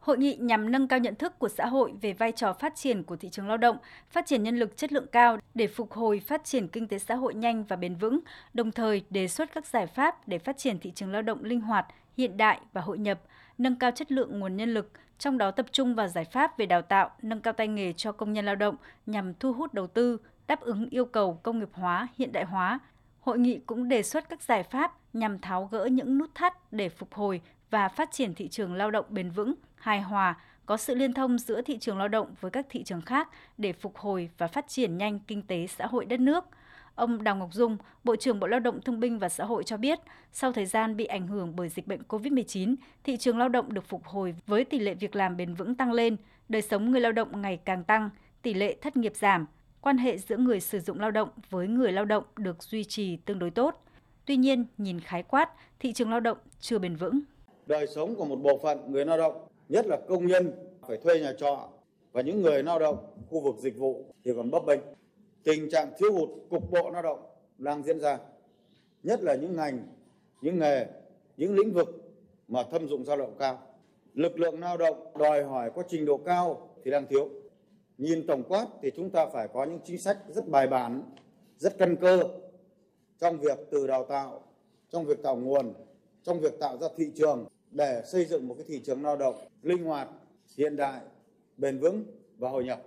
Hội nghị nhằm nâng cao nhận thức của xã hội về vai trò phát triển của thị trường lao động, phát triển nhân lực chất lượng cao để phục hồi phát triển kinh tế xã hội nhanh và bền vững, đồng thời đề xuất các giải pháp để phát triển thị trường lao động linh hoạt, hiện đại và hội nhập, nâng cao chất lượng nguồn nhân lực, trong đó tập trung vào giải pháp về đào tạo, nâng cao tay nghề cho công nhân lao động nhằm thu hút đầu tư, đáp ứng yêu cầu công nghiệp hóa, hiện đại hóa. Hội nghị cũng đề xuất các giải pháp nhằm tháo gỡ những nút thắt để phục hồi và phát triển thị trường lao động bền vững, hài hòa, có sự liên thông giữa thị trường lao động với các thị trường khác để phục hồi và phát triển nhanh kinh tế xã hội đất nước. Ông Đào Ngọc Dung, Bộ trưởng Bộ Lao động Thương binh và Xã hội cho biết, sau thời gian bị ảnh hưởng bởi dịch bệnh COVID-19, thị trường lao động được phục hồi với tỷ lệ việc làm bền vững tăng lên, đời sống người lao động ngày càng tăng, tỷ lệ thất nghiệp giảm, quan hệ giữa người sử dụng lao động với người lao động được duy trì tương đối tốt. Tuy nhiên, nhìn khái quát, thị trường lao động chưa bền vững. Đời sống của một bộ phận người lao động, nhất là công nhân phải thuê nhà trọ và những người lao động khu vực dịch vụ thì còn bấp bênh. Tình trạng thiếu hụt cục bộ lao động đang diễn ra, nhất là những ngành, những nghề, những lĩnh vực mà thâm dụng lao động cao. Lực lượng lao động đòi hỏi có trình độ cao thì đang thiếu. Nhìn tổng quát thì chúng ta phải có những chính sách rất bài bản, rất căn cơ trong việc từ đào tạo, trong việc tạo nguồn, trong việc tạo ra thị trường để xây dựng một cái thị trường lao động linh hoạt, hiện đại, bền vững và hội nhập.